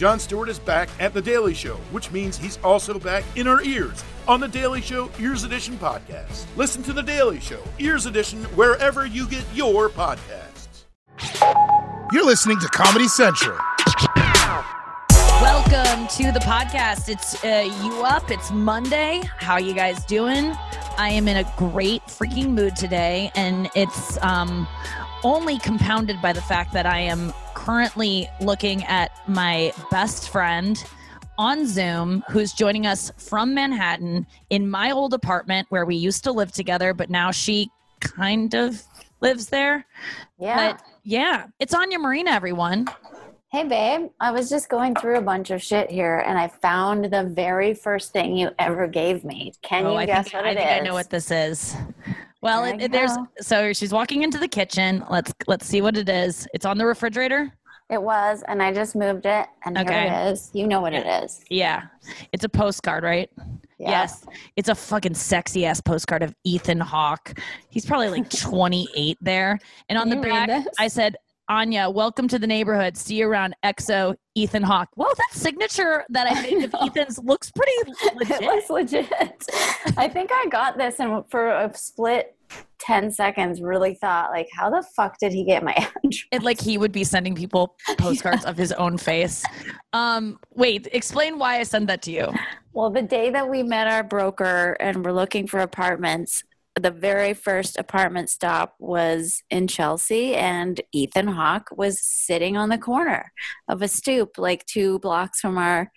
Jon Stewart is back at The Daily Show, which means he's also back in our ears on The Daily Show Ears Edition podcast. Listen to The Daily Show Ears Edition wherever you get your podcasts. You're listening to Comedy Central. Welcome to the podcast. It's You Up. It's Monday. How you guys doing? I am in a great freaking mood today, and it's only compounded by the fact that I am currently looking at my best friend on Zoom, who's joining us from Manhattan in my old apartment where we used to live together, but now she kind of lives there. Yeah. But yeah, it's Anya Marina, everyone. Hey, babe. I was just going through a bunch of shit here, and I found the very first thing you ever gave me. Can you guess what it is? I think I know what this is. Well, so she's walking into the kitchen. Let's see what it is. It's on the refrigerator? It was, and I just moved it, and Here it is. You know what it is. Yeah. It's a postcard, right? Yeah. Yes. It's a fucking sexy-ass postcard of Ethan Hawke. He's probably like 28 there. And on the back, I said, Anya, welcome to the neighborhood. See you around. XO, Ethan Hawke. Well, that signature that I made of Ethan's looks pretty legit. It looks legit. I think I got this and for a split 10 seconds really thought, like, how the fuck did he get my address? It, like, he would be sending people postcards of his own face. Wait, explain why I sent that to you. Well, the day that we met our broker and we're looking for apartments, the very first apartment stop was in Chelsea, and Ethan Hawke was sitting on the corner of a stoop, like 2 blocks from our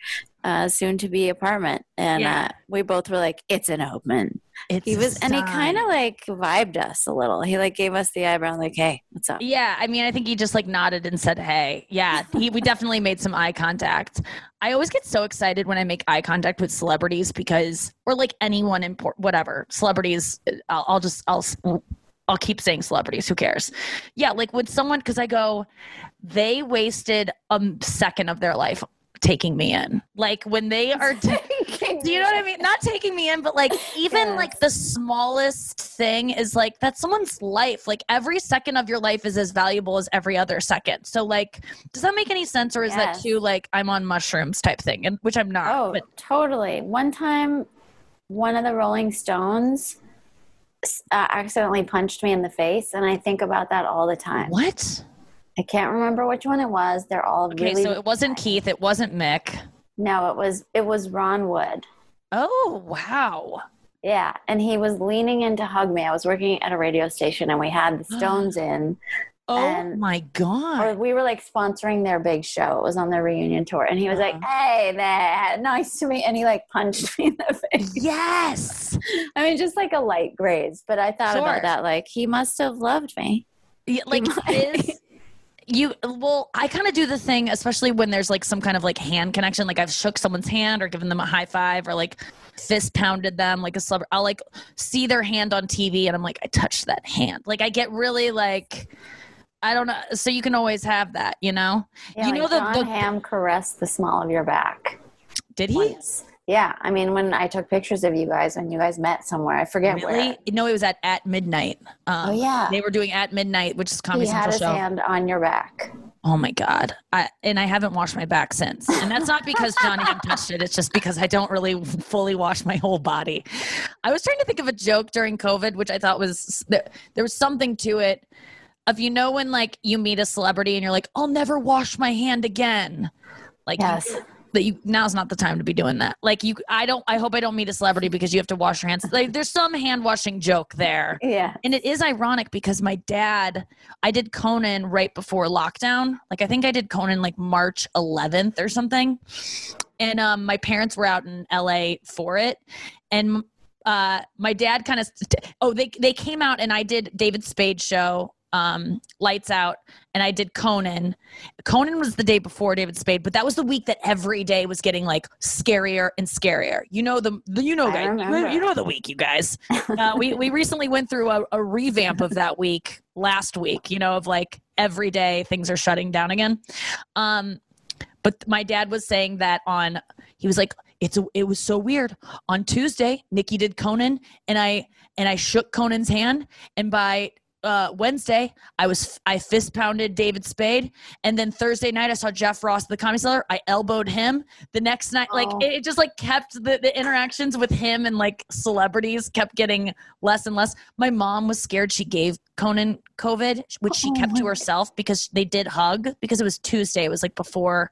soon-to-be apartment. And we both were like, it's an open. And he kind of like vibed us a little. He like gave us the eyebrow, like, hey, what's up? Yeah. I mean, I think he just like nodded and said, hey. Yeah. We definitely made some eye contact. I always get so excited when I make eye contact with celebrities because, or like anyone important, whatever, celebrities, I'll keep saying celebrities. Who cares? Yeah. Like with someone, cause I go, they wasted a second of their life taking me in. Like when they are do you know what I mean? Not taking me in, but like even like the smallest thing is like, that's someone's life. Like every second of your life is as valuable as every other second. So like, does that make any sense? Or is that too like I'm on mushrooms type thing? And which I'm not. Oh, but totally. One time, one of the Rolling Stones accidentally punched me in the face. And I think about that all the time. What? I can't remember which one it was. They're all really... Okay, so it wasn't Keith. It wasn't Mick. No, it was Ron Wood. Oh, wow. Yeah, and he was leaning in to hug me. I was working at a radio station, and we had the Stones in. Oh, my God. Or we were, like, sponsoring their big show. It was on their reunion tour. And he was like, hey there, nice to meet. And he, like, punched me in the face. Yes! I mean, just, like, a light graze. But I thought about that, like, he must have loved me. Yeah, like, his... I kind of do the thing, especially when there's like some kind of like hand connection. Like I've shook someone's hand or given them a high five or like fist pounded them like a celebrity. I'll like see their hand on TV and I'm like, I touched that hand. Like I get really like, I don't know. So you can always have that, you know? Yeah, you know, John Hamm caressed the small of your back. Did he? Once. Yeah. I mean, when I took pictures of you guys, when you guys met somewhere, I forget where. No, it was at Midnight. They were doing At Midnight, which is Comedy Central show. He had his hand on your back. Oh my God. I haven't washed my back since. And that's not because John Hamm touched it. It's just because I don't really fully wash my whole body. I was trying to think of a joke during COVID, which I thought was, there was something to it. If you know, when like you meet a celebrity and you're like, I'll never wash my hand again. Like, yes. Now's not the time to be doing that. Like I hope I don't meet a celebrity because you have to wash your hands. Like there's some hand washing joke there. Yeah. And it is ironic because my dad, I did Conan right before lockdown. Like I think I did Conan like March 11th or something. And my parents were out in LA for it. And my dad kind of, they came out and I did David Spade show. Lights Out, and I did Conan. Conan was the day before David Spade, but that was the week that every day was getting like scarier and scarier. You know guys, you know the week, you guys. We recently went through a revamp of that week last week. You know, of like every day things are shutting down again. But my dad was saying that he was like, it was so weird. On Tuesday, Nikki did Conan, and I shook Conan's hand, and by Wednesday, I fist pounded David Spade, and then Thursday night I saw Jeff Ross, the Comedy Cellar. I elbowed him. The next night, like it just like kept the interactions with him and like celebrities kept getting less and less. My mom was scared she gave Conan COVID, which she kept to herself because they did hug because it was Tuesday. It was like before.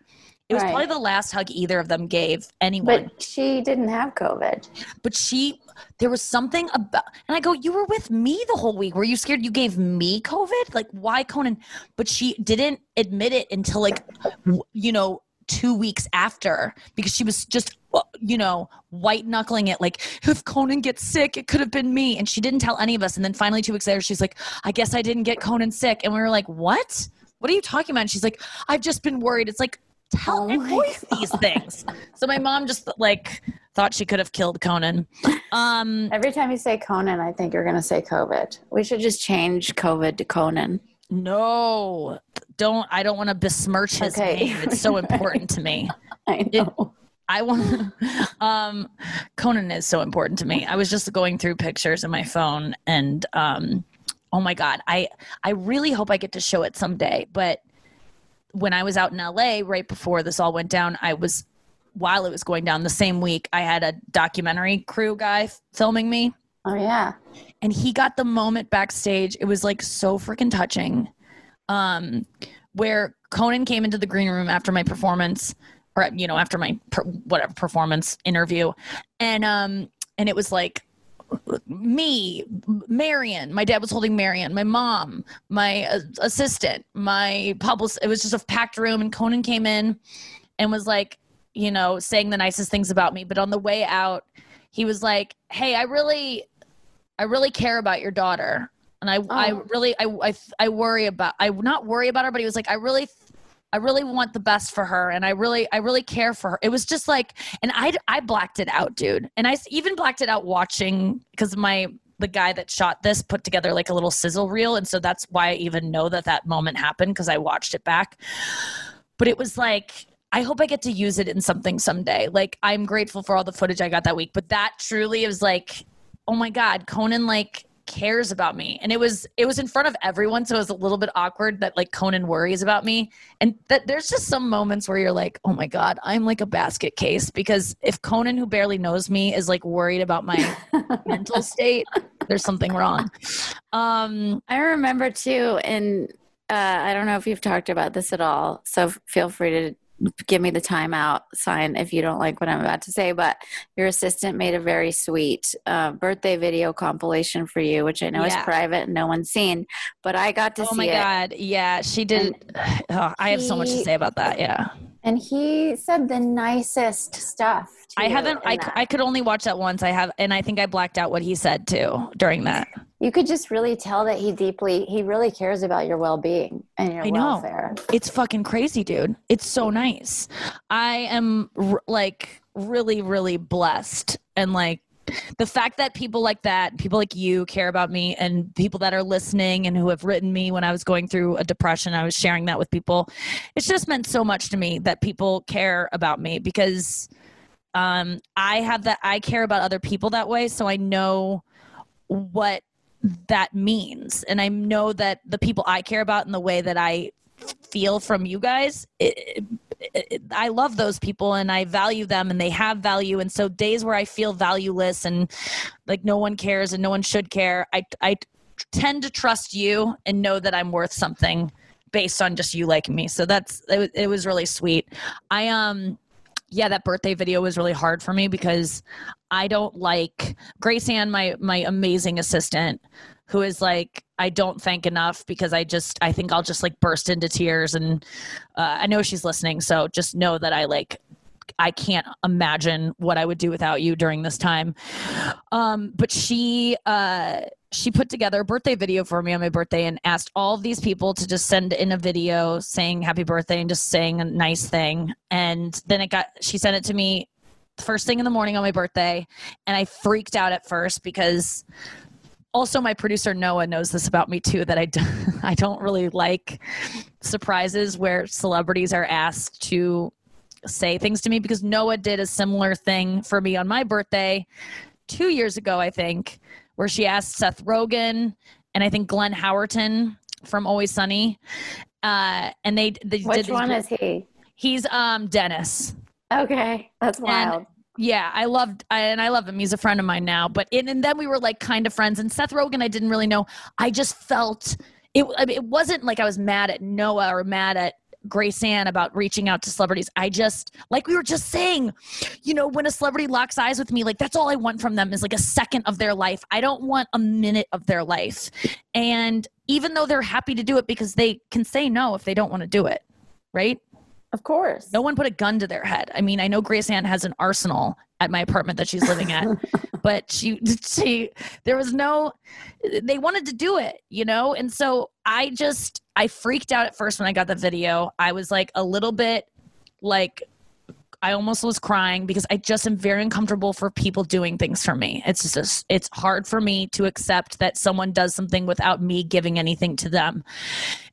It was probably the last hug either of them gave anyone. But she didn't have COVID. But there was something about, and I go, you were with me the whole week. Were you scared you gave me COVID? Like, why Conan? But she didn't admit it until like, 2 weeks after, because she was just, white knuckling it. Like, if Conan gets sick, it could have been me. And she didn't tell any of us. And then finally 2 weeks later, she's like, I guess I didn't get Conan sick. And we were like, what? What are you talking about? And she's like, I've just been worried. It's like, tell and voice these things. So my mom just like thought she could have killed Conan. Every time you say Conan, I think you're going to say COVID. We should just change COVID to Conan. No, don't. I don't want to besmirch his name. It's so important to me. I know. I want Conan is so important to me. I was just going through pictures in my phone and oh my God, I really hope I get to show it someday, but when I was out in LA right before this all went down, while it was going down the same week, I had a documentary crew guy filming me. Oh yeah. And he got the moment backstage. It was like so freaking touching. Where Conan came into the green room after my performance or, after my performance interview. And it was like, me, Marion, my dad was holding Marion, my mom, my assistant, my publicist. It was just a packed room. And Conan came in and was like, saying the nicest things about me. But on the way out, he was like, hey, I really care about your daughter. And I not worry about her, but he was like, I really want the best for her. And I really care for her. It was just like, and I blacked it out, dude. And I even blacked it out watching because the guy that shot this put together like a little sizzle reel. And so that's why I even know that moment happened because I watched it back. But it was like, I hope I get to use it in something someday. Like I'm grateful for all the footage I got that week, but that truly was like, oh my God, Conan, like, cares about me. And it was in front of everyone, so it was a little bit awkward that like Conan worries about me. And that there's just some moments where you're like, oh my God, I'm like a basket case, because if Conan, who barely knows me, is like worried about my mental state, there's something wrong. I remember too, and I don't know if you've talked about this at all, so feel free to give me the timeout sign if you don't like what I'm about to say, but your assistant made a very sweet birthday video compilation for you, which I know is private and no one's seen, but I got to see it. Oh my God. Yeah, she did. And I have so much to say about that. Yeah. And he said the nicest stuff. I could only watch that once. And I think I blacked out what he said too during that. You could just really tell that he really cares about your well-being and your welfare. It's fucking crazy, dude. It's so nice. I am like really, really blessed. And like the fact that people like that, people like you care about me, and people that are listening and who have written me when I was going through a depression, I was sharing that with people. It's just meant so much to me that people care about me, because I care about other people that way. So I know what that means. And I know that the people I care about and the way that I feel from you guys, I love those people and I value them and they have value. And so days where I feel valueless and like no one cares and no one should care, I tend to trust you and know that I'm worth something based on just you liking me. So it was really sweet. That birthday video was really hard for me because I don't like Grace Ann, my amazing assistant, who is like, I don't thank enough because I think I'll just like burst into tears. And I know she's listening. So just know that I can't imagine what I would do without you during this time. But she put together a birthday video for me on my birthday and asked all of these people to just send in a video saying happy birthday and just saying a nice thing. And then she sent it to me first thing in the morning on my birthday. And I freaked out at first because also my producer Noah knows this about me too, that I don't really like surprises where celebrities are asked to say things to me, because Noah did a similar thing for me on my birthday 2 years ago, I think, where she asked Seth Rogen and I think Glenn Howerton from Always Sunny. And they Which did one great, is he? He's Dennis. Okay, that's wild. And, yeah, I love him. He's a friend of mine now. But and then we were like kind of friends. And Seth Rogen, I didn't really know. I just felt it. I mean, it wasn't like I was mad at Noah or mad at Grace Ann about reaching out to celebrities. I just, like we were just saying, you know, when a celebrity locks eyes with me, like that's all I want from them is like a second of their life. I don't want a minute of their life. And even though they're happy to do it because they can say no if they don't want to do it, right? Of course. No one put a gun to their head. I mean, I know Grace Ann has an arsenal at my apartment that she's living at, but she, there was no, they wanted to do it, you know? And so I freaked out at first when I got the video. I was like a little bit like, I almost was crying because I just am very uncomfortable for people doing things for me. It's just, it's hard for me to accept that someone does something without me giving anything to them.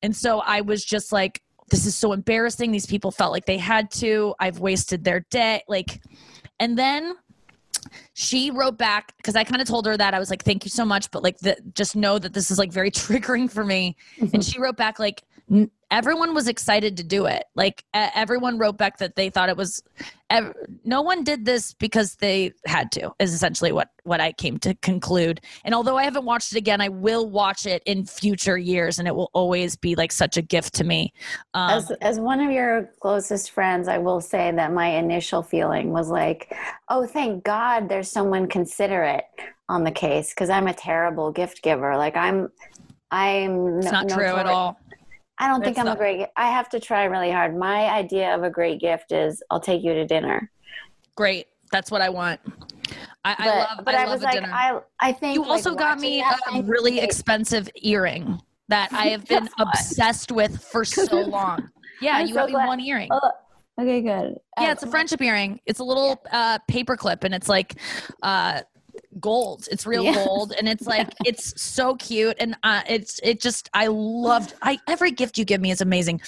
And so I was just like, this is so embarrassing. These people felt like they had to, I've wasted their day. Like, and then she wrote back because I kind of told her that I was like, thank you so much. But like, just know that this is like very triggering for me. Mm-hmm. And she wrote back, like everyone was excited to do it. Like everyone wrote back that they thought it was, no one did this because they had to is essentially what I came to conclude. And although I haven't watched it again, I will watch it in future years. And it will always be like such a gift to me. As one of your closest friends, I will say that my initial feeling was like, oh, thank God there's someone considerate on the case. Cause I'm a terrible gift giver. Like I'm it's not true at all. I don't think I'm a great gift. I have to try really hard. My idea of a great gift is I'll take you to dinner. Great. That's what I want. I love dinner. I think you also got me a really expensive earring that I have been obsessed with for so long. Yeah. You got me one earring. Okay, good. Yeah. It's a friendship earring. It's a little paper clip and it's like, gold. It's real gold. And it's like, it's so cute. And every gift you give me is amazing.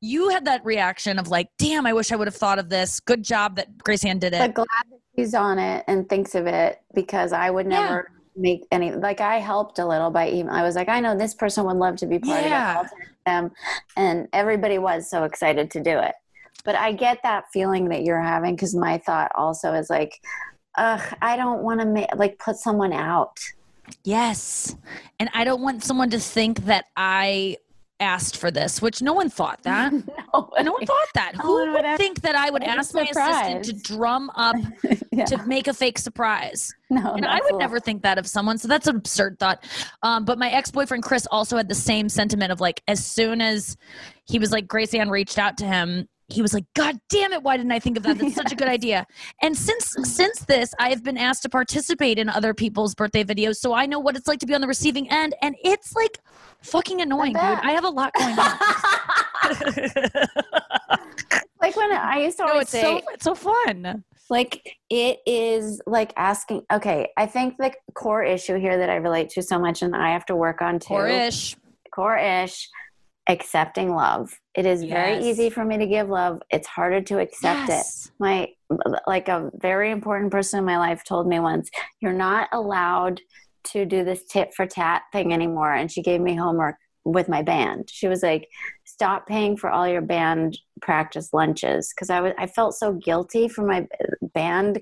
You had that reaction of like, damn, I wish I would have thought of this. Good job that Grace Ann did it. But glad that she's on it and thinks of it because I would never make any, like I helped a little by email. I was like, I know this person would love to be part of it. I'll text them. And everybody was so excited to do it. But I get that feeling that you're having. Cause my thought also is like, I don't want to put someone out. Yes. And I don't want someone to think that I asked for this, which no one thought that. No one thought that. Who would think that I would ask my assistant to drum up to make a fake surprise? No, and I would never think that of someone. So that's an absurd thought. But my ex-boyfriend, Chris, also had the same sentiment of like, as soon as he was like, Grace Ann reached out to him, he was like, God damn it. Why didn't I think of that? That's such a good idea. And since this, I have been asked to participate in other people's birthday videos. So I know what it's like to be on the receiving end. And it's like fucking annoying, dude. I have a lot going on. Like when I used to always say, it's so fun. Like it is like asking, okay, I think the core issue here that I relate to so much and I have to work on too. Core-ish. Accepting love. It is very easy for me to give love. It's harder to accept it. A very important person in my life told me once, you're not allowed to do this tit for tat thing anymore. And she gave me homework with my band. She was like, stop paying for all your band practice lunches. Cause I felt so guilty for my band,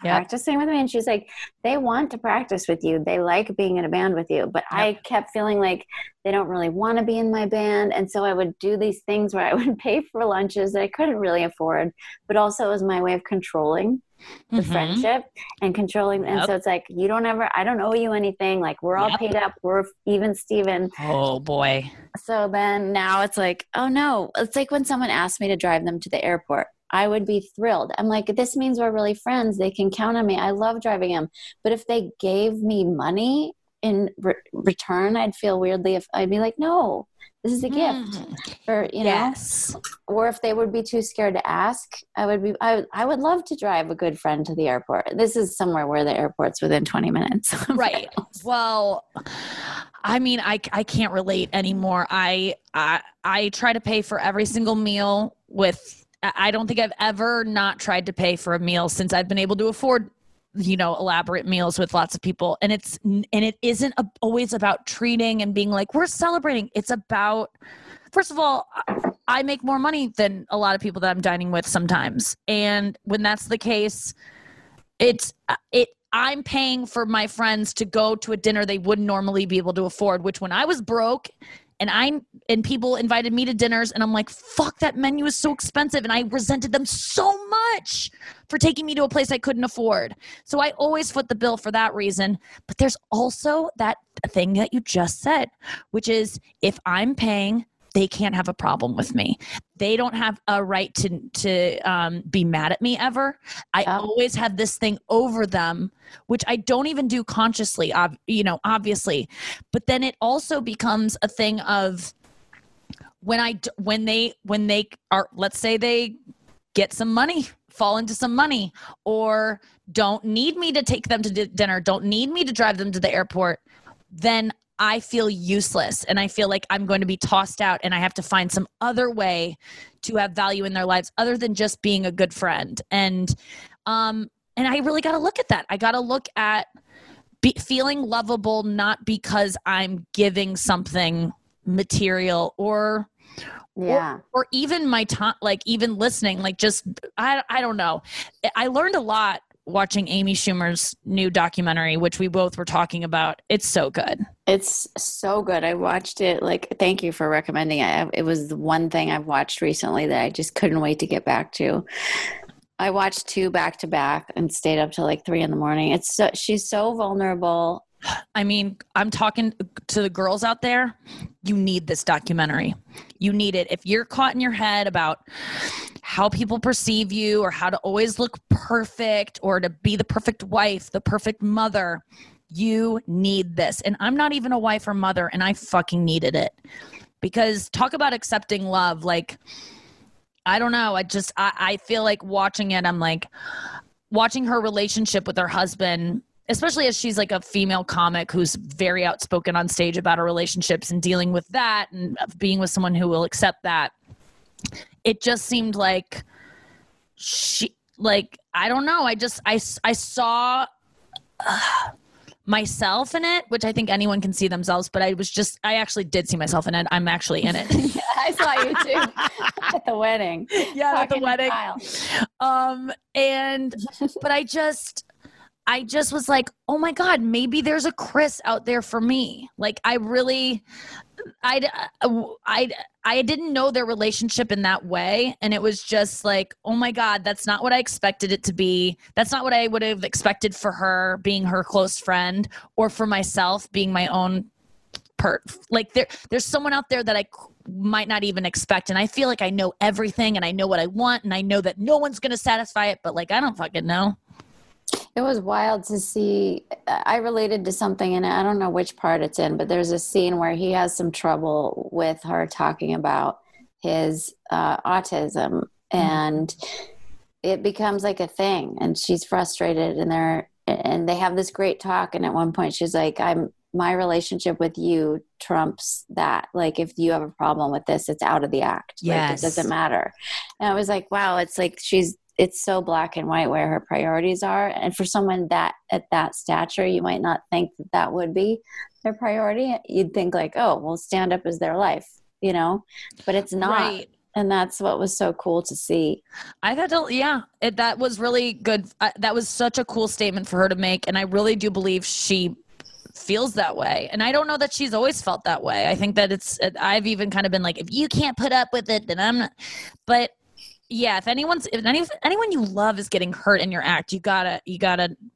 practicing with me. And she's like, they want to practice with you. They like being in a band with you. But I kept feeling like they don't really want to be in my band. And so I would do these things where I would pay for lunches that I couldn't really afford, but also it was my way of controlling the friendship and controlling. And so it's like, you don't ever, I don't owe you anything. Like we're all paid up. We're even Steven. Oh boy. So then now it's like, oh no, it's like when someone asked me to drive them to the airport. I would be thrilled. I'm like, this means we're really friends. They can count on me. I love driving them. But if they gave me money in return, I'd feel weirdly. I'd be like, no, this is a gift. Or, you know, or if they would be too scared to ask, I would love to drive a good friend to the airport. This is somewhere where the airport's within 20 minutes. Right. Well, I mean, I can't relate anymore. I try to pay for every single meal I don't think I've ever not tried to pay for a meal since I've been able to afford you know, elaborate meals with lots of people. And it isn't always about treating and being like, we're celebrating. It's about, first of all, I make more money than a lot of people that I'm dining with sometimes. And when that's the case, I'm paying for my friends to go to a dinner they wouldn't normally be able to afford, which when I was broke and people invited me to dinners and I'm like, fuck, that menu is so expensive. And I resented them so much for taking me to a place I couldn't afford. So I always foot the bill for that reason. But there's also that thing that you just said, which is if I'm paying, they can't have a problem with me. They don't have a right to be mad at me ever. I always have this thing over them, which I don't even do consciously, obviously. But then it also becomes a thing of when they are, let's say they get some money, fall into some money, or don't need me to take them to dinner, don't need me to drive them to the airport, then I feel useless and I feel like I'm going to be tossed out and I have to find some other way to have value in their lives other than just being a good friend. And I really got to look at that. I got to look at feeling lovable, not because I'm giving something material or even my time, like even listening, like just, I don't know. I learned a lot watching Amy Schumer's new documentary, which we both were talking about. It's so good. It's so good. I watched it. Like, thank you for recommending it. It was the one thing I've watched recently that I just couldn't wait to get back to. I watched 2 back to back and stayed up till like 3 a.m. It's so, she's so vulnerable. I mean, I'm talking to the girls out there. You need this documentary. You need it. If you're caught in your head about how people perceive you or how to always look perfect or to be the perfect wife, the perfect mother, you need this. And I'm not even a wife or mother, and I fucking needed it. Because talk about accepting love. Like, I don't know. I feel like watching it, I'm like watching her relationship with her husband, especially as she's like a female comic who's very outspoken on stage about her relationships and dealing with that and being with someone who will accept that. It just seemed like I don't know. I saw myself in it, which I think anyone can see themselves, but I actually did see myself in it. I'm actually in it. Yeah, I saw you too at the wedding. Yeah, at the wedding. But I just was like, oh my God, maybe there's a Chris out there for me. Like I didn't know their relationship in that way. And it was just like, oh my God, that's not what I expected it to be. That's not what I would have expected for her being her close friend or for myself being my own like there's someone out there that I might not even expect. And I feel like I know everything and I know what I want and I know that no one's going to satisfy it, but like, I don't fucking know. It was wild to see. I related to something, and I don't know which part it's in, but there's a scene where he has some trouble with her talking about his autism, and it becomes like a thing, and she's frustrated, and they have this great talk, and at one point she's like, my relationship with you trumps that. Like, if you have a problem with this, it's out of the act. Yes. Like, it doesn't matter. And I was like, wow, it's like it's so black and white where her priorities are. And for someone that at that stature, you might not think that would be their priority. You'd think like, oh, well, stand up is their life, you know, but it's not. Right. And that's what was so cool to see. That was really good. That was such a cool statement for her to make. And I really do believe she feels that way. And I don't know that she's always felt that way. I think that I've even kind of been like, if you can't put up with it, then I'm not, but yeah, if anyone you love is getting hurt in your act, you gotta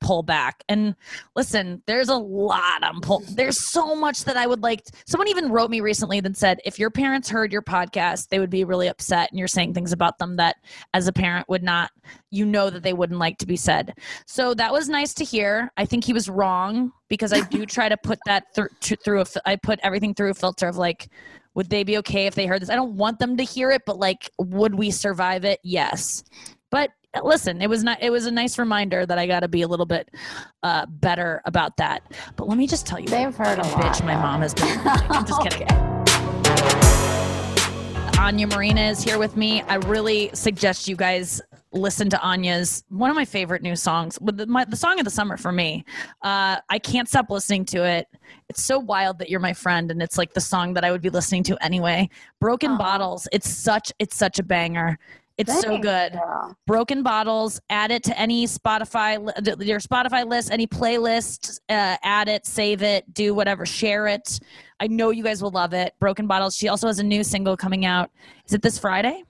pull back. And listen, there's a lot on pull. There's so much that I would like. Someone even wrote me recently that said, if your parents heard your podcast, they would be really upset, and you're saying things about them that, as a parent, would not. You know that they wouldn't like to be said. So that was nice to hear. I think he was wrong because I do try to put that through. I put everything through a filter of like, would they be okay if they heard this? I don't want them to hear it, but like, would we survive it? Yes. But listen, it was a nice reminder that I got to be a little bit better about that. But let me just tell you, they've heard a lot. Bitch, my mom has been. I'm just kidding. Okay. Anya Marina is here with me. I really suggest you guys listen to Anya's, one of my favorite new songs, the song of the summer for me. I can't stop listening to it. It's so wild that you're my friend. And it's like the song that I would be listening to anyway. Broken Bottles. It's such a banger. It's so good. Yeah. Broken Bottles. Add it to any your Spotify list, any playlist, add it, save it, do whatever, share it. I know you guys will love it. Broken Bottles. She also has a new single coming out. Is it this Friday?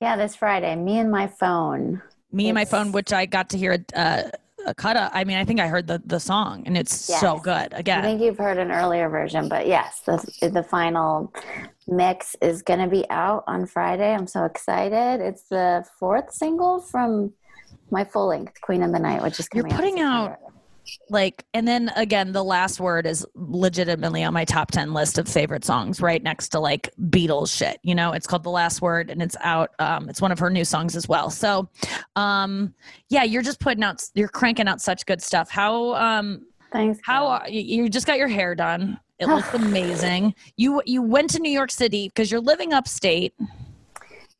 Yeah, this Friday. Me and My Phone. Me and My Phone, which I got to hear a cut up. I mean, I think I heard the song, and it's so good. Again, I think you've heard an earlier version, but yes, the final mix is going to be out on Friday. I'm so excited. It's the fourth single from my full length Queen of the Night, which is coming out. Like, and then again, The Last Word is legitimately on my top 10 list of favorite songs, right next to like Beatles shit, you know. It's called The Last Word, and it's out. It's one of her new songs as well. So, yeah, you're cranking out such good stuff. Thanks. You just got your hair done. It looks amazing. You went to New York City because you're living upstate.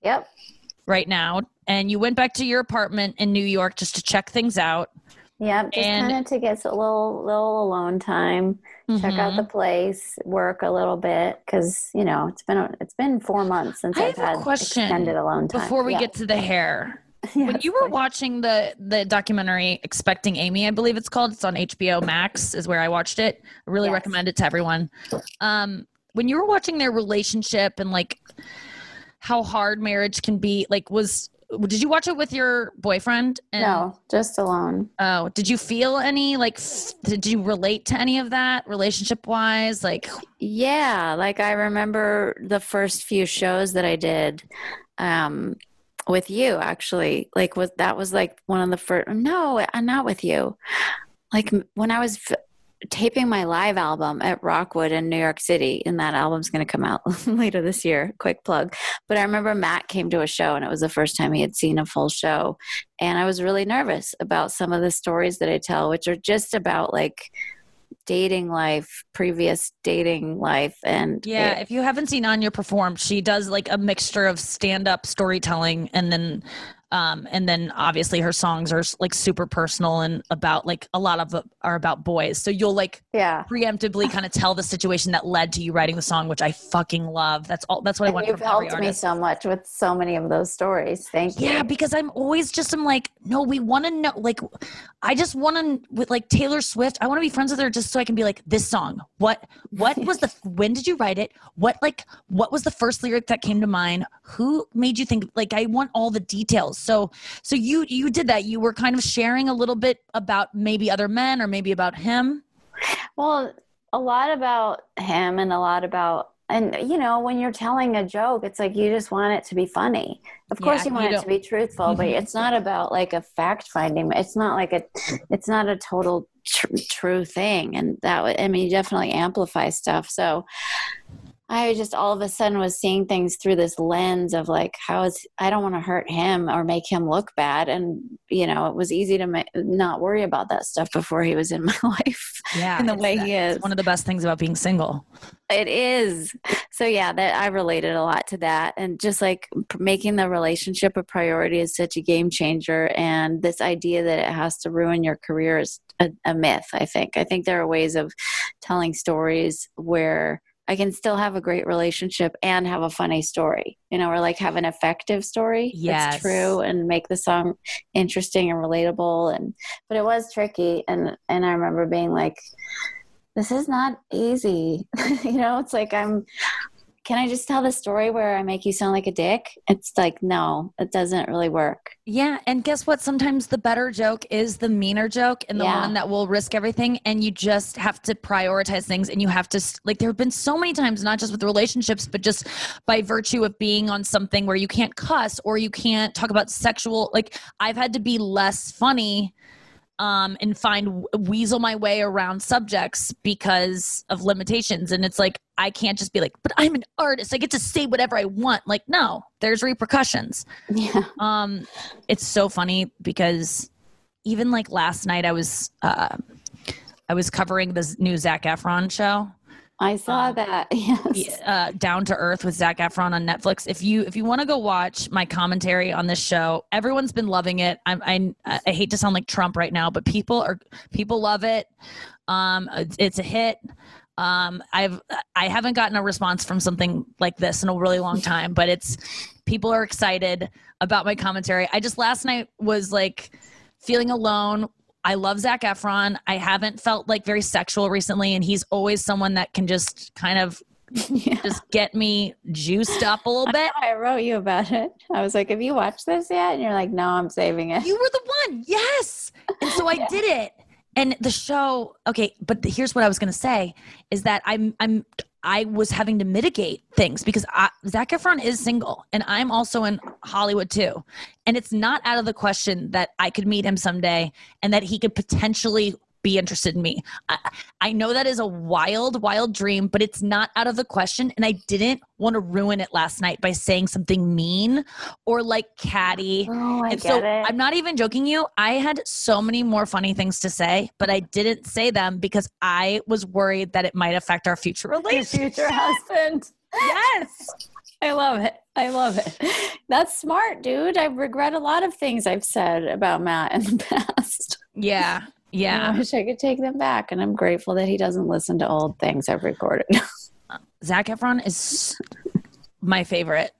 Yep. Right now. And you went back to your apartment in New York just to check things out. Yep. Just kind of to get a little alone time, check out the place, work a little bit. 'Cause you know, it's been 4 months since I've had extended alone time. Before we get to the hair. Yes, when you were watching the documentary Expecting Amy, I believe it's called. It's on HBO Max is where I watched it. I really recommend it to everyone. When you were watching their relationship and like how hard marriage can be, like did you watch it with your boyfriend? No, just alone. Oh, did you feel any, like, did you relate to any of that relationship wise? Like, yeah, like I remember the first few shows that I did, with you actually, like that was like one of the first, no, I'm not with you. Like when I was taping my live album at Rockwood in New York City, and that album's going to come out later this year, quick plug. But I remember Matt came to a show, and it was the first time he had seen a full show. And I was really nervous about some of the stories that I tell, which are just about like dating life, previous dating life. And if you haven't seen Anya perform, she does like a mixture of stand-up storytelling and then obviously her songs are like super personal and about like a lot of are about boys. So you'll like preemptively kind of tell the situation that led to you writing the song, which I fucking love. That's what I want from every artist. You've helped me so much with so many of those stories. Thank you. Yeah, because I'm like, no, we want to know. Like, I just want to, with like Taylor Swift, I want to be friends with her just so I can be like, this song, what was when did you write it? What was the first lyric that came to mind? Who made you think, like, I want all the details. So you did that. You were kind of sharing a little bit about maybe other men or maybe about him. Well, a lot about him and a lot about, and you know, when you're telling a joke, it's like, you just want it to be funny. Of course you want it to be truthful, but it's not about like a fact finding. It's not like it's not a total true thing. And that, I mean, you definitely amplify stuff. So I just all of a sudden was seeing things through this lens of like, I don't want to hurt him or make him look bad. And, you know, it was easy to not worry about that stuff before he was in my life in the way he is. It's one of the best things about being single. It is. So yeah, that I related a lot to that. And just like making the relationship a priority is such a game changer. And this idea that it has to ruin your career is a myth, I think. I think there are ways of telling stories where I can still have a great relationship and have a funny story, you know, or like have an effective story that's true and make the song interesting and relatable. But it was tricky. And I remember being like, this is not easy. You know, it's like, can I just tell the story where I make you sound like a dick? It's like, no, it doesn't really work. Yeah. And guess what? Sometimes the better joke is the meaner joke and the one that will risk everything. And you just have to prioritize things, and you have to, like, there have been so many times, not just with relationships, but just by virtue of being on something where you can't cuss or you can't talk about sexual, like I've had to be less funny and weasel my way around subjects because of limitations. And it's like, I can't just be like, but I'm an artist, I get to say whatever I want. Like, no, there's repercussions. Yeah. It's so funny because even like last night I was covering this new Zac Efron show. I saw that. Yes. Down to Earth with Zac Efron on Netflix. If you want to go watch my commentary on this show, everyone's been loving it. I hate to sound like Trump right now, but people love it. It's a hit. I haven't gotten a response from something like this in a really long time, but people are excited about my commentary. I just last night was like feeling alone. I love Zac Efron. I haven't felt like very sexual recently, and he's always someone that can just kind of just get me juiced up a little bit. I wrote you about it. I was like, have you watched this yet? And you're like, no, I'm saving it. You were the one. Yes. And so I did it. And the show, okay, but here's what I was going to say is that I was having to mitigate things because Zac Efron is single and I'm also in Hollywood too. And it's not out of the question that I could meet him someday and that he could potentially be interested in me. I know that is a wild, wild dream, but it's not out of the question. And I didn't want to ruin it last night by saying something mean or like catty. Oh, I get it. I'm not even joking you. I had so many more funny things to say, but I didn't say them because I was worried that it might affect our future relationship. Your future husband. Yes. I love it. I love it. That's smart, dude. I regret a lot of things I've said about Matt in the past. Yeah. Yeah. I wish I could take them back. And I'm grateful that he doesn't listen to old things I've recorded. Zac Efron is my favorite.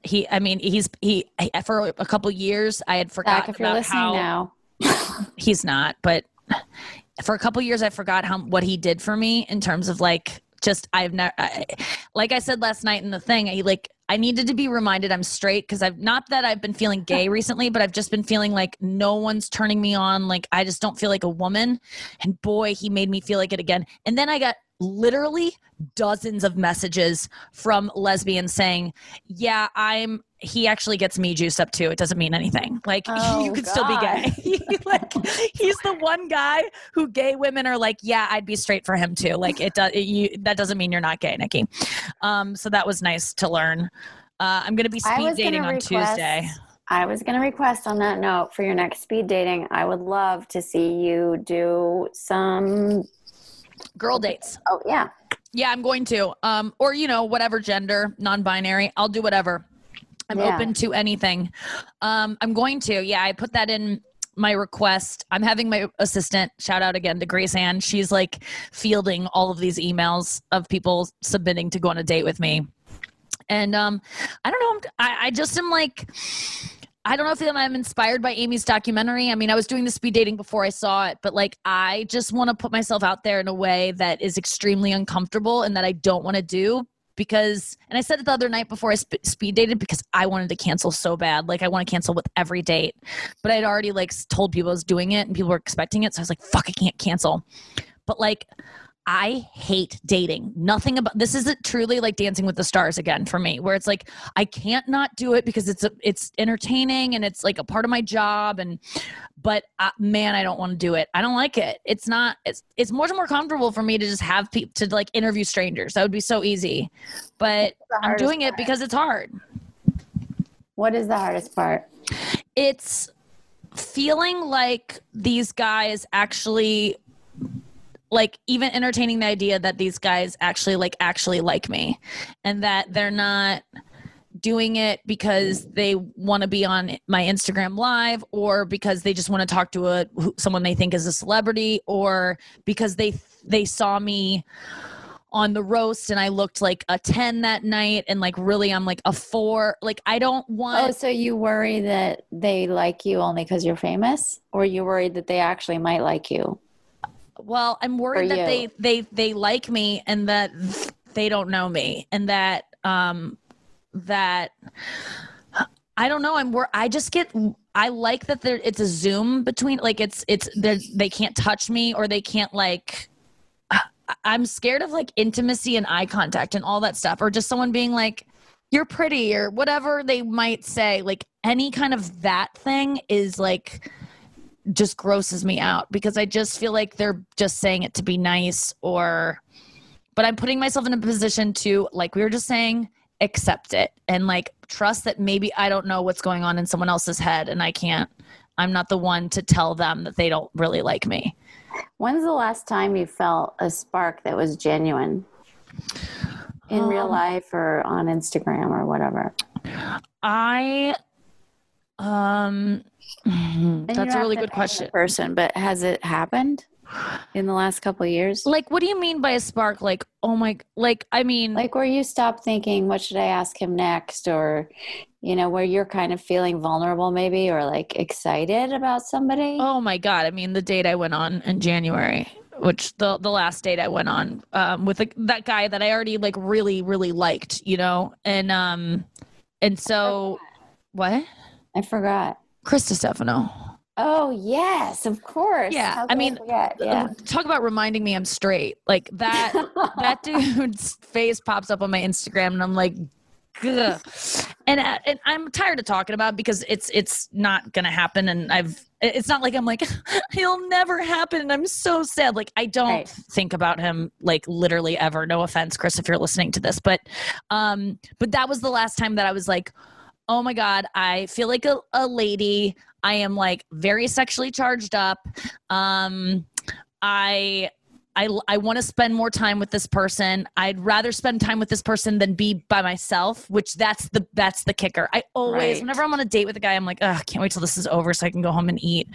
For a couple years, I had forgotten about how he's not, but for a couple years, I forgot what he did for me in terms of like, just, like I said last night in the thing, I needed to be reminded I'm straight because not that I've been feeling gay recently, but I've just been feeling like no one's turning me on. Like I just don't feel like a woman. And boy, he made me feel like it again. And then I got literally dozens of messages from lesbians saying, yeah, he actually gets me juiced up too. It doesn't mean anything. Like you could still be gay. Like he's the one guy who gay women are like, yeah, I'd be straight for him too. Like that doesn't mean you're not gay, Nikki. So that was nice to learn. I'm going to be speed dating on Tuesday. I was going to request on that note for your next speed dating, I would love to see you do some girl dates. Oh yeah. Yeah, I'm going to, or whatever gender, non-binary, I'll do whatever. I'm open to anything. I'm going to. Yeah, I put that in my request. I'm having my assistant, shout out again to Grace Ann. She's like fielding all of these emails of people submitting to go on a date with me. And I don't know. I just am like, I don't know if I'm inspired by Amy's documentary. I mean, I was doing the speed dating before I saw it, but like, I just want to put myself out there in a way that is extremely uncomfortable and that I don't want to do. Because, and I said it the other night before I speed dated because I wanted to cancel so bad. Like I want to cancel with every date, but I'd already like told people I was doing it and people were expecting it. So I was like, fuck, I can't cancel. But like, I hate dating. Nothing about, this isn't truly like Dancing with the Stars again for me, where it's like, I can't not do it because it's entertaining and it's like a part of my job. But I don't want to do it. I don't like it. It's much more comfortable for me to just have people to like interview strangers. That would be so easy, but I'm doing it because it's hard. What is the hardest part? It's feeling like these guys actually like even entertaining the idea that these guys actually like me and that they're not doing it because they want to be on my Instagram live or because they just want to talk to someone they think is a celebrity or because they saw me on the roast and I looked like a 10 that night and like really I'm like a 4. Like I don't want. Oh, so you worry that they like you only because you're famous or you're worried that they actually might like you? Well, I'm worried that they like me and that they don't know me and that, that I don't know. I like that there it's a Zoom between like, they can't touch me or they can't like, I'm scared of like intimacy and eye contact and all that stuff, or just someone being like, you're pretty or whatever they might say, like any kind of that thing is like, just grosses me out because I just feel like they're just saying it to be nice but I'm putting myself in a position to, like we were just saying, accept it and like trust that maybe I don't know what's going on in someone else's head and I'm not the one to tell them that they don't really like me. When's the last time you felt a spark that was genuine? in real life or on Instagram or whatever? That's a really good question. Person, but has it happened in the last couple of years? Like, what do you mean by a spark? Like, oh my, like, I mean, like where you stop thinking, what should I ask him next? Or, you know, where you're kind of feeling vulnerable maybe, or like excited about somebody. Oh my God. I mean, the date I went on in January, which the last date I went on, with that guy that I already like really, really liked, you know? And so what? I forgot. Chris DiStefano. Oh, yes, of course. Yeah. I mean, talk about reminding me I'm straight. Like that, that dude's face pops up on my Instagram and I'm like, ugh. And I'm tired of talking about it because it's not going to happen. And it's not like I'm like, he'll never happen. And I'm so sad. Like, I don't think about him like literally ever. No offense, Chris, if you're listening to this, but that was the last time that I was like, oh my God, I feel like a lady. I am like very sexually charged up. I want to spend more time with this person. I'd rather spend time with this person than be by myself, which that's the kicker. I always, whenever I'm on a date with a guy, I'm like, I can't wait till this is over so I can go home and eat.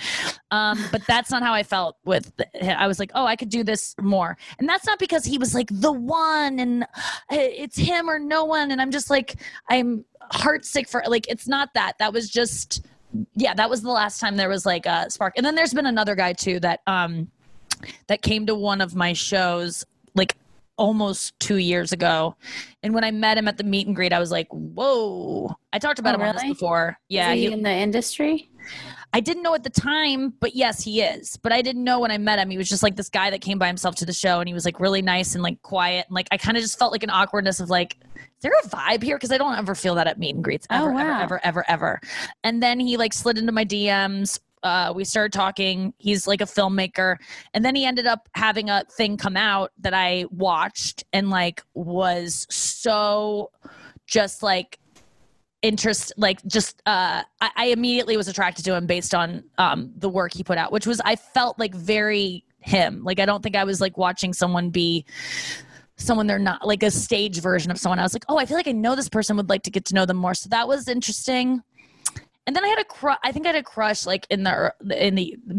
But that's not how I felt with him. I was like, oh, I could do this more. And that's not because he was like the one and it's him or no one. And I'm just like, I'm heartsick for like, it's not that. That was just, yeah, that was the last time there was like a spark. And then there's been another guy too that, that came to one of my shows like almost 2 years ago. And when I met him at the meet and greet, I was like, whoa, I talked about him on this before. Yeah. Is he in the industry? I didn't know at the time, but yes, he is. But I didn't know when I met him. He was just like this guy that came by himself to the show and he was like really nice and like quiet. And like, I kind of just felt like an awkwardness of like, is there a vibe here? Cause I don't ever feel that at meet and greets ever. And then he like slid into my DMs. We started talking. He's like a filmmaker. And then he ended up having a thing come out that I watched and like was so just like interest, like just, I immediately was attracted to him based on, the work he put out, which was, I felt like very him. Like, I don't think I was like watching someone be someone they're not, like a stage version of someone. I was like, oh, I feel like I know this person, would like to get to know them more. So that was interesting. And then I had a crush like in the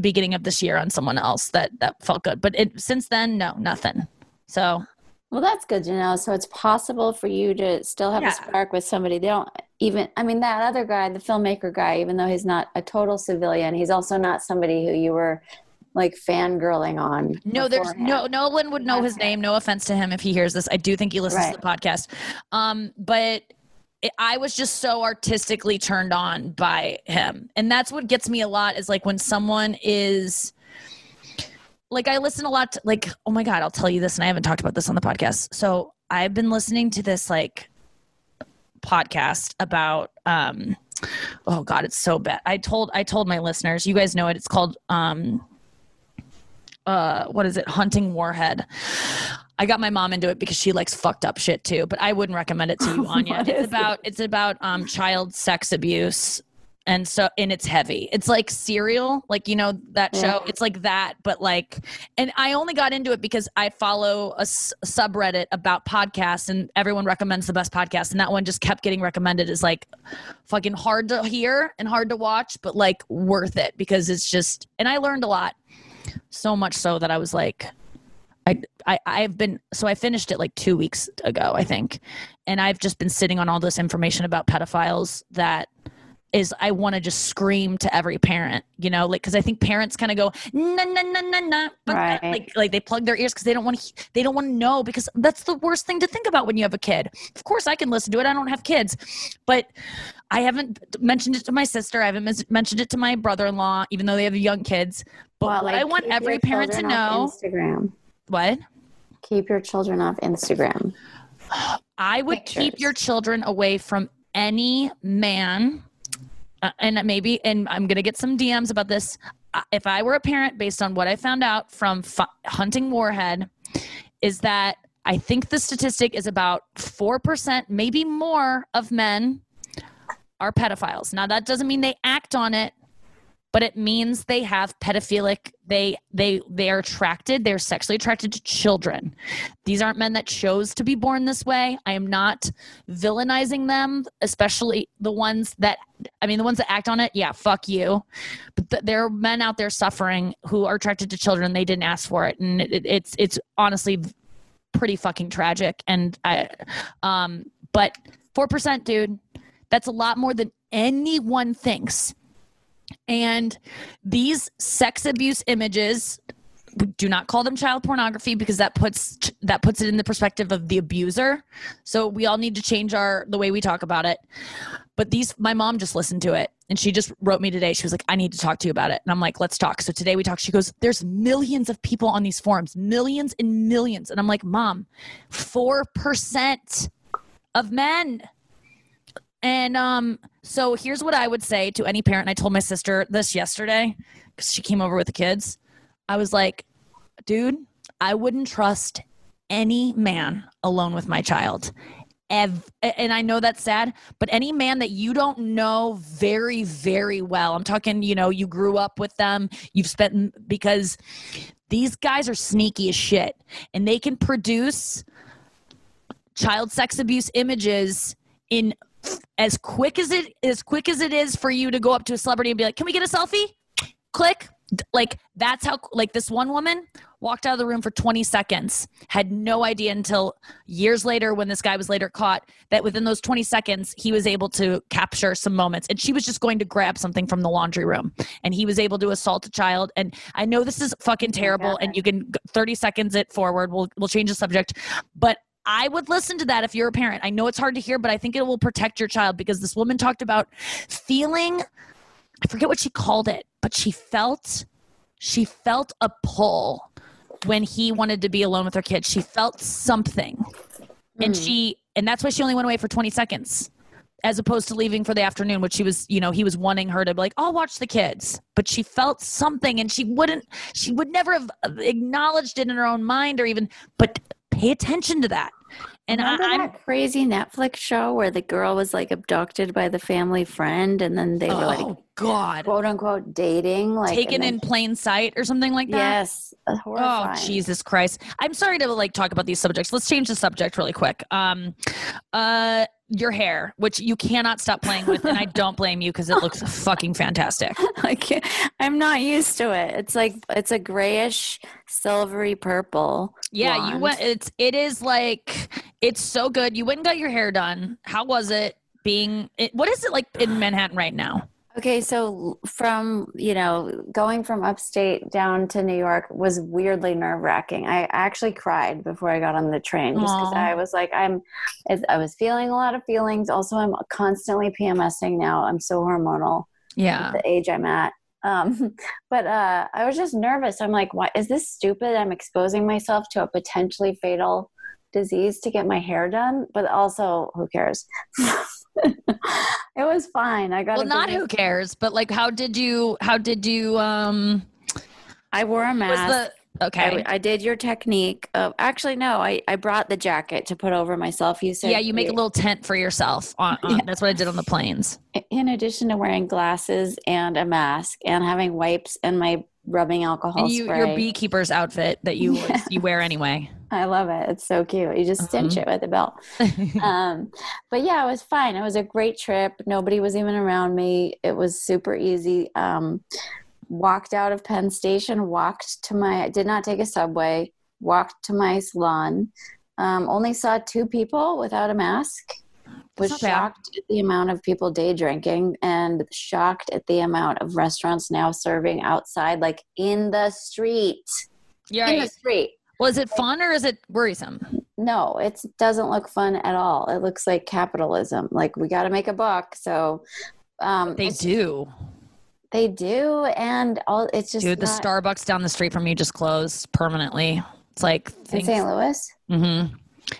beginning of this year on someone else that felt good. But since then, no, nothing. So, well, that's good to know. So it's possible for you to still have a spark with somebody. They don't even, I mean, that other guy, the filmmaker guy, even though he's not a total civilian, he's also not somebody who you were like fangirling on. No, there's no one would know his name. No offense to him if he hears this. I do think he listens to the podcast. But I was just so artistically turned on by him. And that's what gets me a lot is like when someone is like, I listen a lot to like, oh my God, I'll tell you this. And I haven't talked about this on the podcast. So I've been listening to this like podcast about, oh God, it's so bad. I told my listeners, you guys know it. It's called, what is it? Hunting Warhead. I got my mom into it because she likes fucked up shit too, but I wouldn't recommend it to you, Anya. It's about child sex abuse. And so, and it's heavy. It's like Serial, like, you know, that show. It's like that, but like, and I only got into it because I follow a subreddit about podcasts and everyone recommends the best podcasts. And that one just kept getting recommended as like fucking hard to hear and hard to watch, but like worth it because it's just, and I learned a lot, so much so that I was like, I finished it like 2 weeks ago, I think. And I've just been sitting on all this information about pedophiles that is, I want to just scream to every parent, you know, like, cause I think parents kind of go, nah, nah, nah, nah, nah. But like they plug their ears cause they don't want to know because that's the worst thing to think about when you have a kid. Of course I can listen to it. I don't have kids, but I haven't mentioned it to my sister. I haven't mentioned it to my brother-in-law, even though they have young kids, but well, like, I want every parent to know. Instagram. What? Keep your children off Instagram. I would keep your children away from any man. And I'm going to get some DMs about this. If I were a parent, based on what I found out from Hunting Warhead, is that I think the statistic is about 4%, maybe more, of men are pedophiles. Now, that doesn't mean they act on it. but it means they have pedophilic, they are attracted, they're sexually attracted to children. These aren't men that chose to be born this way. I am not villainizing them, especially the ones that act on it. Yeah, fuck you. But there are men out there suffering who are attracted to children. They didn't ask for it. And it's honestly pretty fucking tragic. And but 4%, dude, that's a lot more than anyone thinks. And these sex abuse images, do not call them child pornography, because that puts it in the perspective of the abuser. So we all need to change the way we talk about it. But my mom just listened to it, and she just wrote me today. She was like, I need to talk to you about it. And I'm like, let's talk. So today we talked. She goes, there's millions of people on these forums, millions and millions. And I'm like, Mom, 4% of men. And so here's what I would say to any parent. I told my sister this yesterday because she came over with the kids. I was like, dude, I wouldn't trust any man alone with my child. And I know that's sad, but any man that you don't know very, very well, I'm talking, you grew up with them, because these guys are sneaky as shit, and they can produce child sex abuse images in as quick as it is for you to go up to a celebrity and be like, can we get a selfie? Click. Like, that's how, like, this one woman walked out of the room for 20 seconds, had no idea until years later when this guy was later caught that within those 20 seconds, he was able to capture some moments. And she was just going to grab something from the laundry room, and he was able to assault a child. And I know this is fucking terrible, and you can 30 seconds it forward. We'll change the subject, but I would listen to that if you're a parent. I know it's hard to hear, but I think it will protect your child, because this woman talked about feeling, I forget what she called it, but she felt a pull when he wanted to be alone with her kid. She felt something. And that's why she only went away for 20 seconds as opposed to leaving for the afternoon, which she was, he was wanting her to be like, I'll watch the kids. But she felt something, and she would never have acknowledged it in her own mind but pay attention to that. And remember that crazy Netflix show where the girl was like abducted by the family friend, and then they were like, God, quote unquote dating, like taken in plain sight or something like that. Yes. Horrifying. Oh, Jesus Christ. I'm sorry to like talk about these subjects. Let's change the subject really quick. Your hair, which you cannot stop playing with. And I don't blame you, because it looks fucking fantastic. I'm not used to it. It's like, it's a grayish, silvery purple. Yeah. Blonde. It's so good. You went and got your hair done. How was it what is it like in Manhattan right now? Okay. So going from upstate down to New York was weirdly nerve wracking. I actually cried before I got on the train, just because I was like, I was feeling a lot of feelings. Also, I'm constantly PMSing now. I'm so hormonal. Yeah. With the age I'm at. But I was just nervous. I'm like, why is this stupid? I'm exposing myself to a potentially fatal disease to get my hair done, but also who cares? It was fine. Who cares, but like, how did you I wore a mask. I did your technique of, actually, no, I brought the jacket to put over myself. You said, yeah, you make a little tent for yourself on yeah. That's what I did on the planes. In addition to wearing glasses and a mask and having wipes and my rubbing alcohol spray. Your beekeeper's outfit that you wear anyway. I love it. It's so cute. You just cinch it with a belt. But yeah, it was fine. It was a great trip. Nobody was even around me. It was super easy. Walked out of Penn Station, did not take a subway, walked to my salon. Only saw 2 people without a mask. Was shocked at the amount of people day drinking, and shocked at the amount of restaurants now serving outside, like in the street. Yeah, in the street. Was it fun or is it worrisome? No, it doesn't look fun at all. It looks like capitalism. Like, we got to make a buck. So they do. And all it's just dude, the Starbucks down the street from you just closed permanently. It's like in St. Louis. Mm-hmm.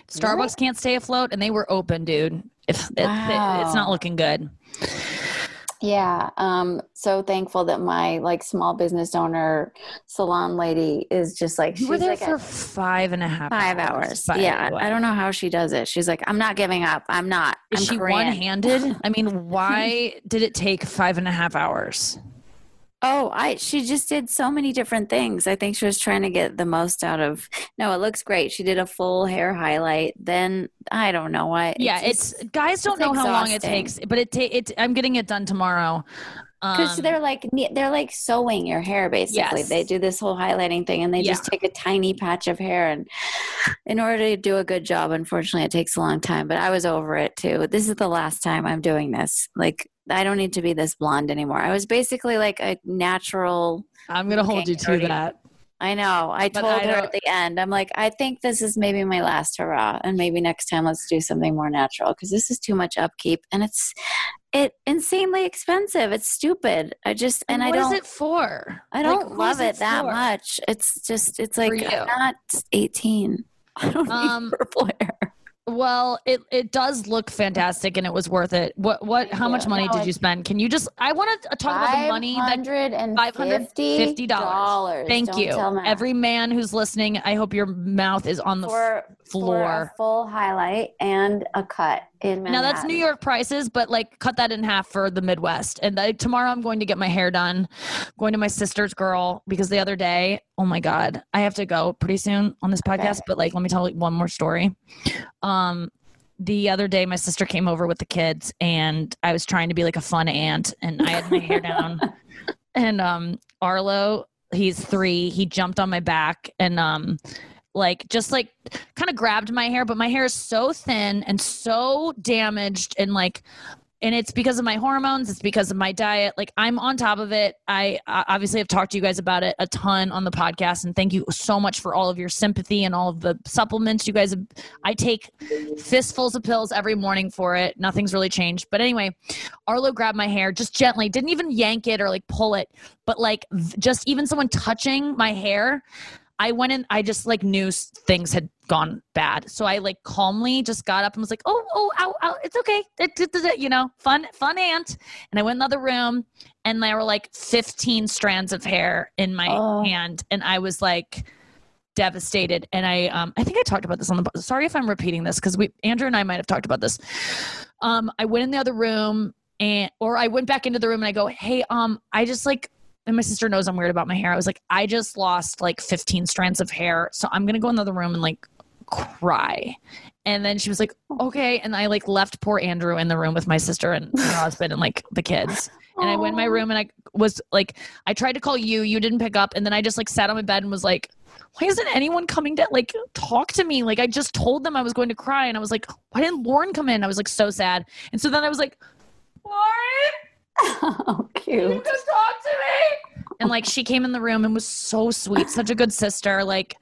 Starbucks really? Can't stay afloat, and they were open, dude. It's not looking good. Yeah. So thankful that my like small business owner salon lady is just like, she's there like for 5.5 hours. Yeah. I don't know how she does it. She's like, I'm not giving up. I'm not. Is she one handed? I mean, why did it take 5.5 hours? Oh, she just did so many different things. I think she was trying to get the most out of. No, it looks great. She did a full hair highlight. Then I don't know why. Yeah, it's guys don't know how long it takes, but it. I'm getting it done tomorrow. Because they're like sewing your hair basically. Yes. They do this whole highlighting thing and they just take a tiny patch of hair, and in order to do a good job, unfortunately, it takes a long time. But I was over it too. This is the last time I'm doing this. Like, I don't need to be this blonde anymore. I was basically like a natural. I'm gonna hold you to that. I know. I told her at the end, I'm like, I think this is maybe my last hurrah, and maybe next time let's do something more natural because this is too much upkeep and it's insanely expensive. It's stupid. What is it for? I don't love it that much. It's just, it's like, I'm not 18. I don't need purple hair. Well, it does look fantastic, and it was worth it. How much money did you spend? Can you just, I want to talk about the money. $550. Thank Don't you. Tell Every man who's listening, I hope your mouth is on the floor. For a full highlight and a cut in Manhattan. Now that's New York prices, but like cut that in half for the Midwest. And tomorrow I'm going to get my hair done, going to my sister's girl, because the other day, oh my God, I have to go pretty soon on this podcast, but like, let me tell one more story. The other day my sister came over with the kids and I was trying to be like a fun aunt and I had my hair down and, Arlo, he's 3. He jumped on my back and, like just like kind of grabbed my hair, but my hair is so thin and so damaged and it's because of my hormones. It's because of my diet. Like I'm on top of it. I obviously have talked to you guys about it a ton on the podcast, and thank you so much for all of your sympathy and all of the supplements you guys have. I take fistfuls of pills every morning for it. Nothing's really changed. But anyway, Arlo grabbed my hair just gently, didn't even yank it or like pull it, but like just even someone touching my hair, I went in, I just like knew things had gone bad. So I like calmly just got up and was like, oh, it's okay. You know, fun aunt. And I went in the other room and there were like 15 strands of hair in my hand. And I was like devastated. And I think I talked about this on the, sorry if I'm repeating this, because Andrew and I might've talked about this. I went in the other room or I went back into the room and I go, hey, I just like, and my sister knows I'm weird about my hair. I was like, I just lost like 15 strands of hair. So I'm going to go in the other room and like cry. And then she was like, okay. And I like left poor Andrew in the room with my sister and her husband and like the kids. And I went in my room and I was like, I tried to call you. You didn't pick up. And then I just like sat on my bed and was like, why isn't anyone coming to like talk to me? Like I just told them I was going to cry. And I was like, why didn't Lauren come in? I was like so sad. And so then I was like, Lauren? Oh, cute. Can you just talk to me? And like she came in the room and was so sweet, such a good sister. Like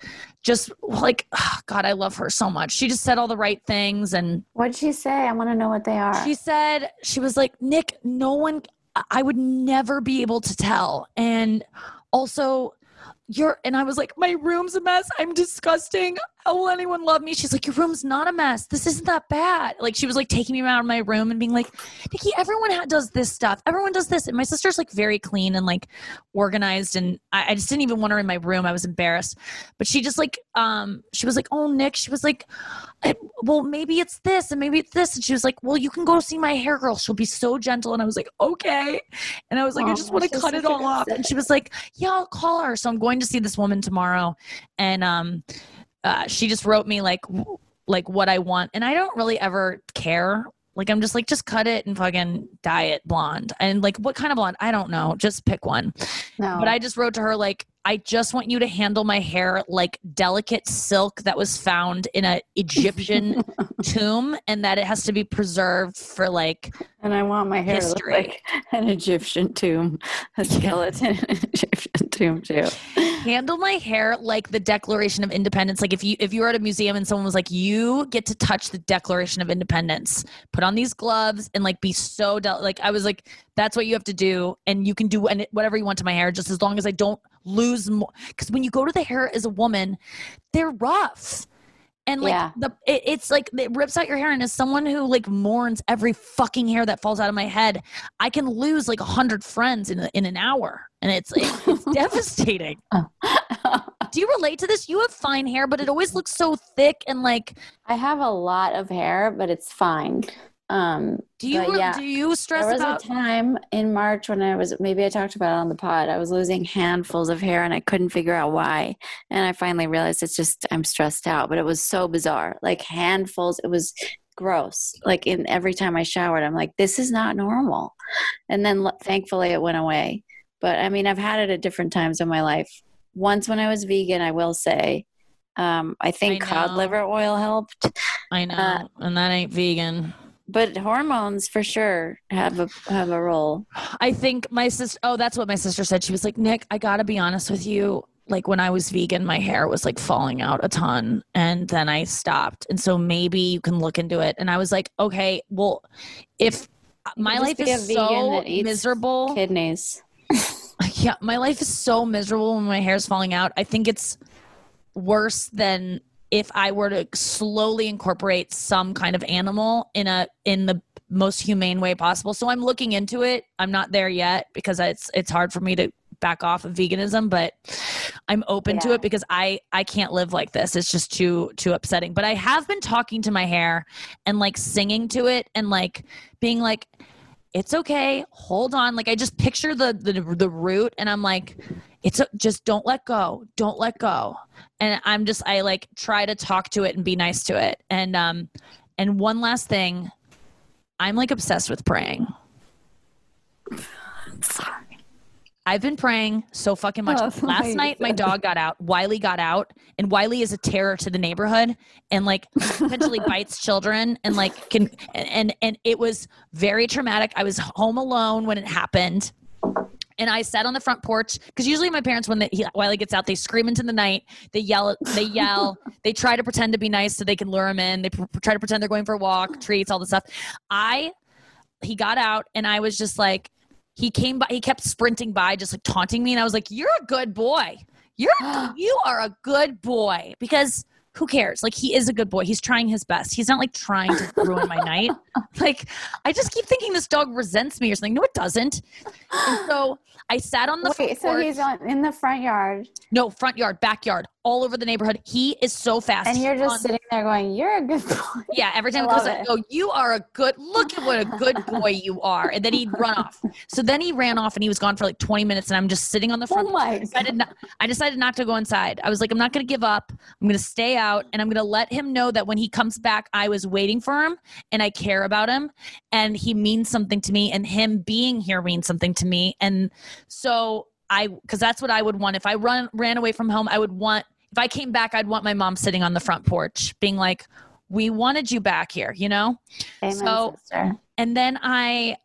just like, oh, God, I love her so much. She just said all the right things. And what'd she say? I want to know what they are. She said, she was like, Nick, I would never be able to tell. And also and I was like, my room's a mess. I'm disgusting. How will anyone love me? She's like, your room's not a mess. This isn't that bad. Like she was like taking me around my room and being like, Nikki, everyone does this stuff. Everyone does this. And my sister's like very clean and like organized. And I just didn't even want her in my room. I was embarrassed, but she just like, she was like, oh Nick, she was like, well, maybe it's this and maybe it's this. And she was like, well, you can go see my hair girl. She'll be so gentle. And I was like, okay. And I was like, I just want to cut it all off. And she was like, yeah, I'll call her. So I'm going to see this woman tomorrow. And, she just wrote me like what I want. And I don't really ever care. Like, I'm just like, just cut it and fucking dye it blonde. And like, what kind of blonde? I don't know. Just pick one. No. But I just wrote to her, like, I just want you to handle my hair like delicate silk that was found in an Egyptian tomb, and that it has to be preserved for like, and I want my hair history. To look like an Egyptian tomb, a skeleton in an Egyptian tomb too. Handle my hair like the Declaration of Independence. Like if you were at a museum and someone was like, you get to touch the Declaration of Independence, put on these gloves and like be so like, I was like, that's what you have to do. And you can do whatever you want to my hair, just as long as I don't lose more. Because when you go to the hair as a woman, they're rough. And like it's like it rips out your hair. And as someone who like mourns every fucking hair that falls out of my head, I can lose like 100 friends in an hour. And it's devastating. Do you relate to this? You have fine hair, but it always looks so thick and like. I have a lot of hair, but it's fine. Do you stress about? There was a time in March when I talked about it on the pod, I was losing handfuls of hair and I couldn't figure out why. And I finally realized it's just, I'm stressed out, but it was so bizarre. Like handfuls, it was gross. Like every time I showered, I'm like, this is not normal. And then thankfully it went away. But I mean, I've had it at different times in my life. Once when I was vegan, I will say, I think cod liver oil helped. I know. And that ain't vegan. But hormones for sure have a role. I think my sister, that's what my sister said. She was like, Nick, I got to be honest with you. Like when I was vegan, my hair was like falling out a ton and then I stopped. And so maybe you can look into it. And I was like, okay, well, if my life is so miserable. Kidneys. Yeah. My life is so miserable when my hair is falling out. I think it's worse than if I were to slowly incorporate some kind of animal in the most humane way possible. So I'm looking into it. I'm not there yet because it's hard for me to back off of veganism, but I'm open to it because I can't live like this. It's just too upsetting. But I have been talking to my hair and like singing to it and like being like, it's okay. Hold on. Like I just picture the root and I'm like, just don't let go. Don't let go. And I like try to talk to it and be nice to it. And one last thing, I'm like obsessed with praying. Sorry. I've been praying so fucking much. Last night, my dog got out. Wiley got out, and Wiley is a terror to the neighborhood, and like potentially bites children, and like and it was very traumatic. I was home alone when it happened, and I sat on the front porch because usually my parents, when Wiley gets out, they scream into the night. They yell. They try to pretend to be nice so they can lure him in. They try to pretend they're going for a walk, treats, all this stuff. He got out, and I was just like. He came by, he kept sprinting by just like taunting me. And I was like, you're a good boy. You are a good boy because who cares? Like he is a good boy. He's trying his best. He's not like trying to ruin my night. Like I just keep thinking this dog resents me or something. No, it doesn't. And so I sat on the front porch. So he's in the front yard. No, front yard, backyard, all over the neighborhood. He is so fast. And you're just sitting there going, you're a good boy. Yeah. Every time I go, you are a good, look at what a good boy you are. And then he'd run off. So then he ran off and he was gone for like 20 minutes and I'm just sitting on the front porch. I decided not to go inside. I was like, I'm not going to give up. I'm going to stay out and I'm going to let him know that when he comes back, I was waiting for him and I care about him and he means something to me and him being here means something to me. And so because that's what I would want. If I ran away from home, if I came back, I'd want my mom sitting on the front porch being like, we wanted you back here, you know? Amen, sister. And then I,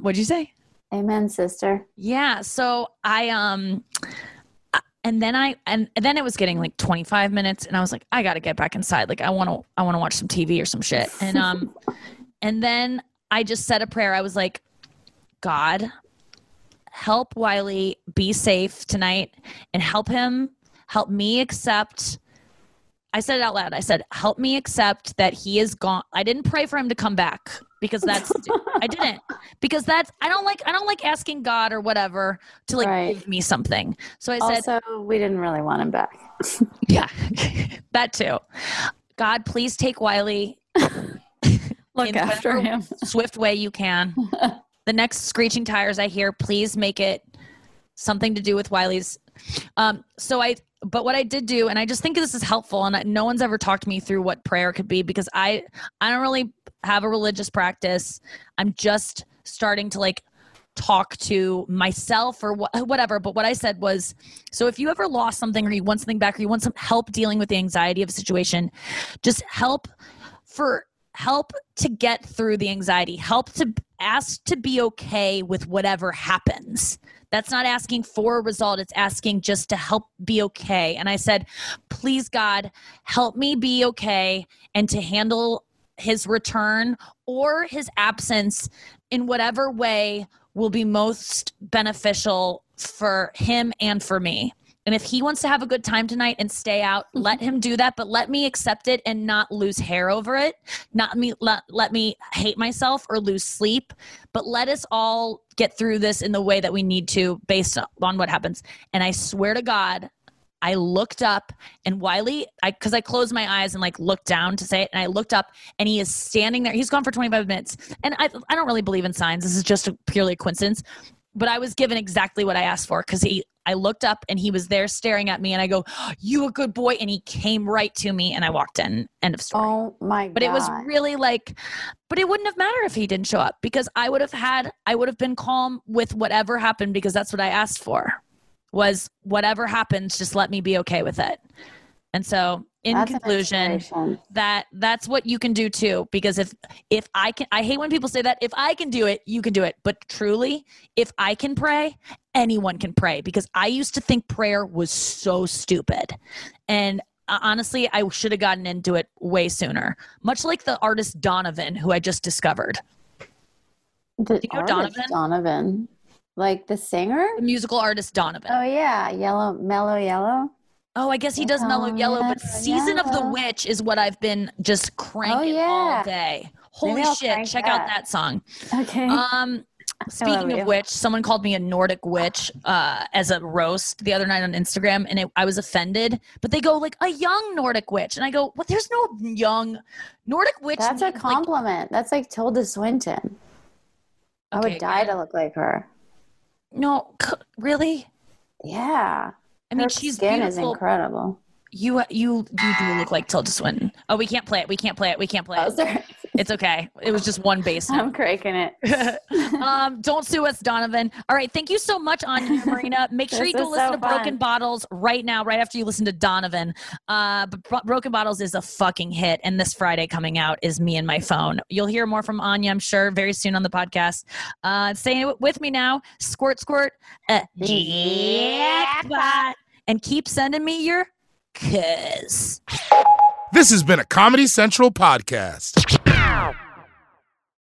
what'd you say? Amen, sister. Yeah. So and then it was getting like 25 minutes and I was like, I got to get back inside. Like I want to watch some TV or some shit. And, and then I just said a prayer. I was like, God, help Wiley be safe tonight and help me accept. I said it out loud. I said, help me accept that he is gone. I didn't pray for him to come back because I don't like asking God or whatever to like give me something. So I said, also, we didn't really want him back. Yeah, that too. God, please take Wiley. Look after him. Swift way you can. The next screeching tires I hear, please make it something to do with Wiley's. But what I did do, and I just think this is helpful, and no one's ever talked me through what prayer could be because I don't really have a religious practice. I'm just starting to like talk to myself or whatever. But what I said was, so if you ever lost something or you want something back or you want some help dealing with the anxiety of a situation, just help to get through the anxiety, help to ask to be okay with whatever happens. That's not asking for a result. It's asking just to help be okay. And I said, please, God, help me be okay and to handle his return or his absence in whatever way will be most beneficial for him and for me. And if he wants to have a good time tonight and stay out, let him do that, but let me accept it and not lose hair over it. Let me hate myself or lose sleep, but let us all get through this in the way that we need to based on what happens. And I swear to God, I looked up, and Wiley, because I closed my eyes and like looked down to say it, and I looked up, and he is standing there. He's gone for 25 minutes. And I don't really believe in signs. This is just purely a coincidence. But I was given exactly what I asked for, because I looked up and he was there staring at me, and I go, oh, you a good boy. And he came right to me and I walked in. End of story. Oh my God. But it was really like, but it wouldn't have mattered if he didn't show up, because I would have been calm with whatever happened, because that's what I asked for, was whatever happens, just let me be okay with it. And so in conclusion, that's what you can do too, because if I can, I hate when people say that, if I can do it, you can do it. But truly, if I can pray, anyone can pray, because I used to think prayer was so stupid. And honestly, I should have gotten into it way sooner, much like the artist Donovan, who I just discovered. Do you know Donovan? Donovan, like the singer? The musical artist Donovan. Oh yeah. Mellow Yellow. Oh, I guess he does Mellow Yellow, but Season of the Witch is what I've been just cranking all day. Holy shit, check out that song. Okay. Speaking of which, someone called me a Nordic witch as a roast the other night on Instagram, and I was offended. But they go, like, a young Nordic witch. And I go, well, there's no young Nordic witch. That's a compliment. That's like Tilda Swinton. Okay, I would die to look like her. No, really? Yeah. I mean, she's beautiful. Her skin is incredible. You do look like Tilda Swinton. Oh, we can't play it. Oh, sorry. It's okay. It was just one bass note. I'm cranking it. Don't sue us, Donovan. All right. Thank you so much, Anya Marina. Make sure you go listen to Broken Bottles right now, right after you listen to Donovan. But Broken Bottles is a fucking hit. And this Friday coming out is Me and My Phone. You'll hear more from Anya, I'm sure, very soon on the podcast. Stay with me now. Squirt, squirt. Jackpot. And keep sending me your... Cause. This has been a Comedy Central podcast.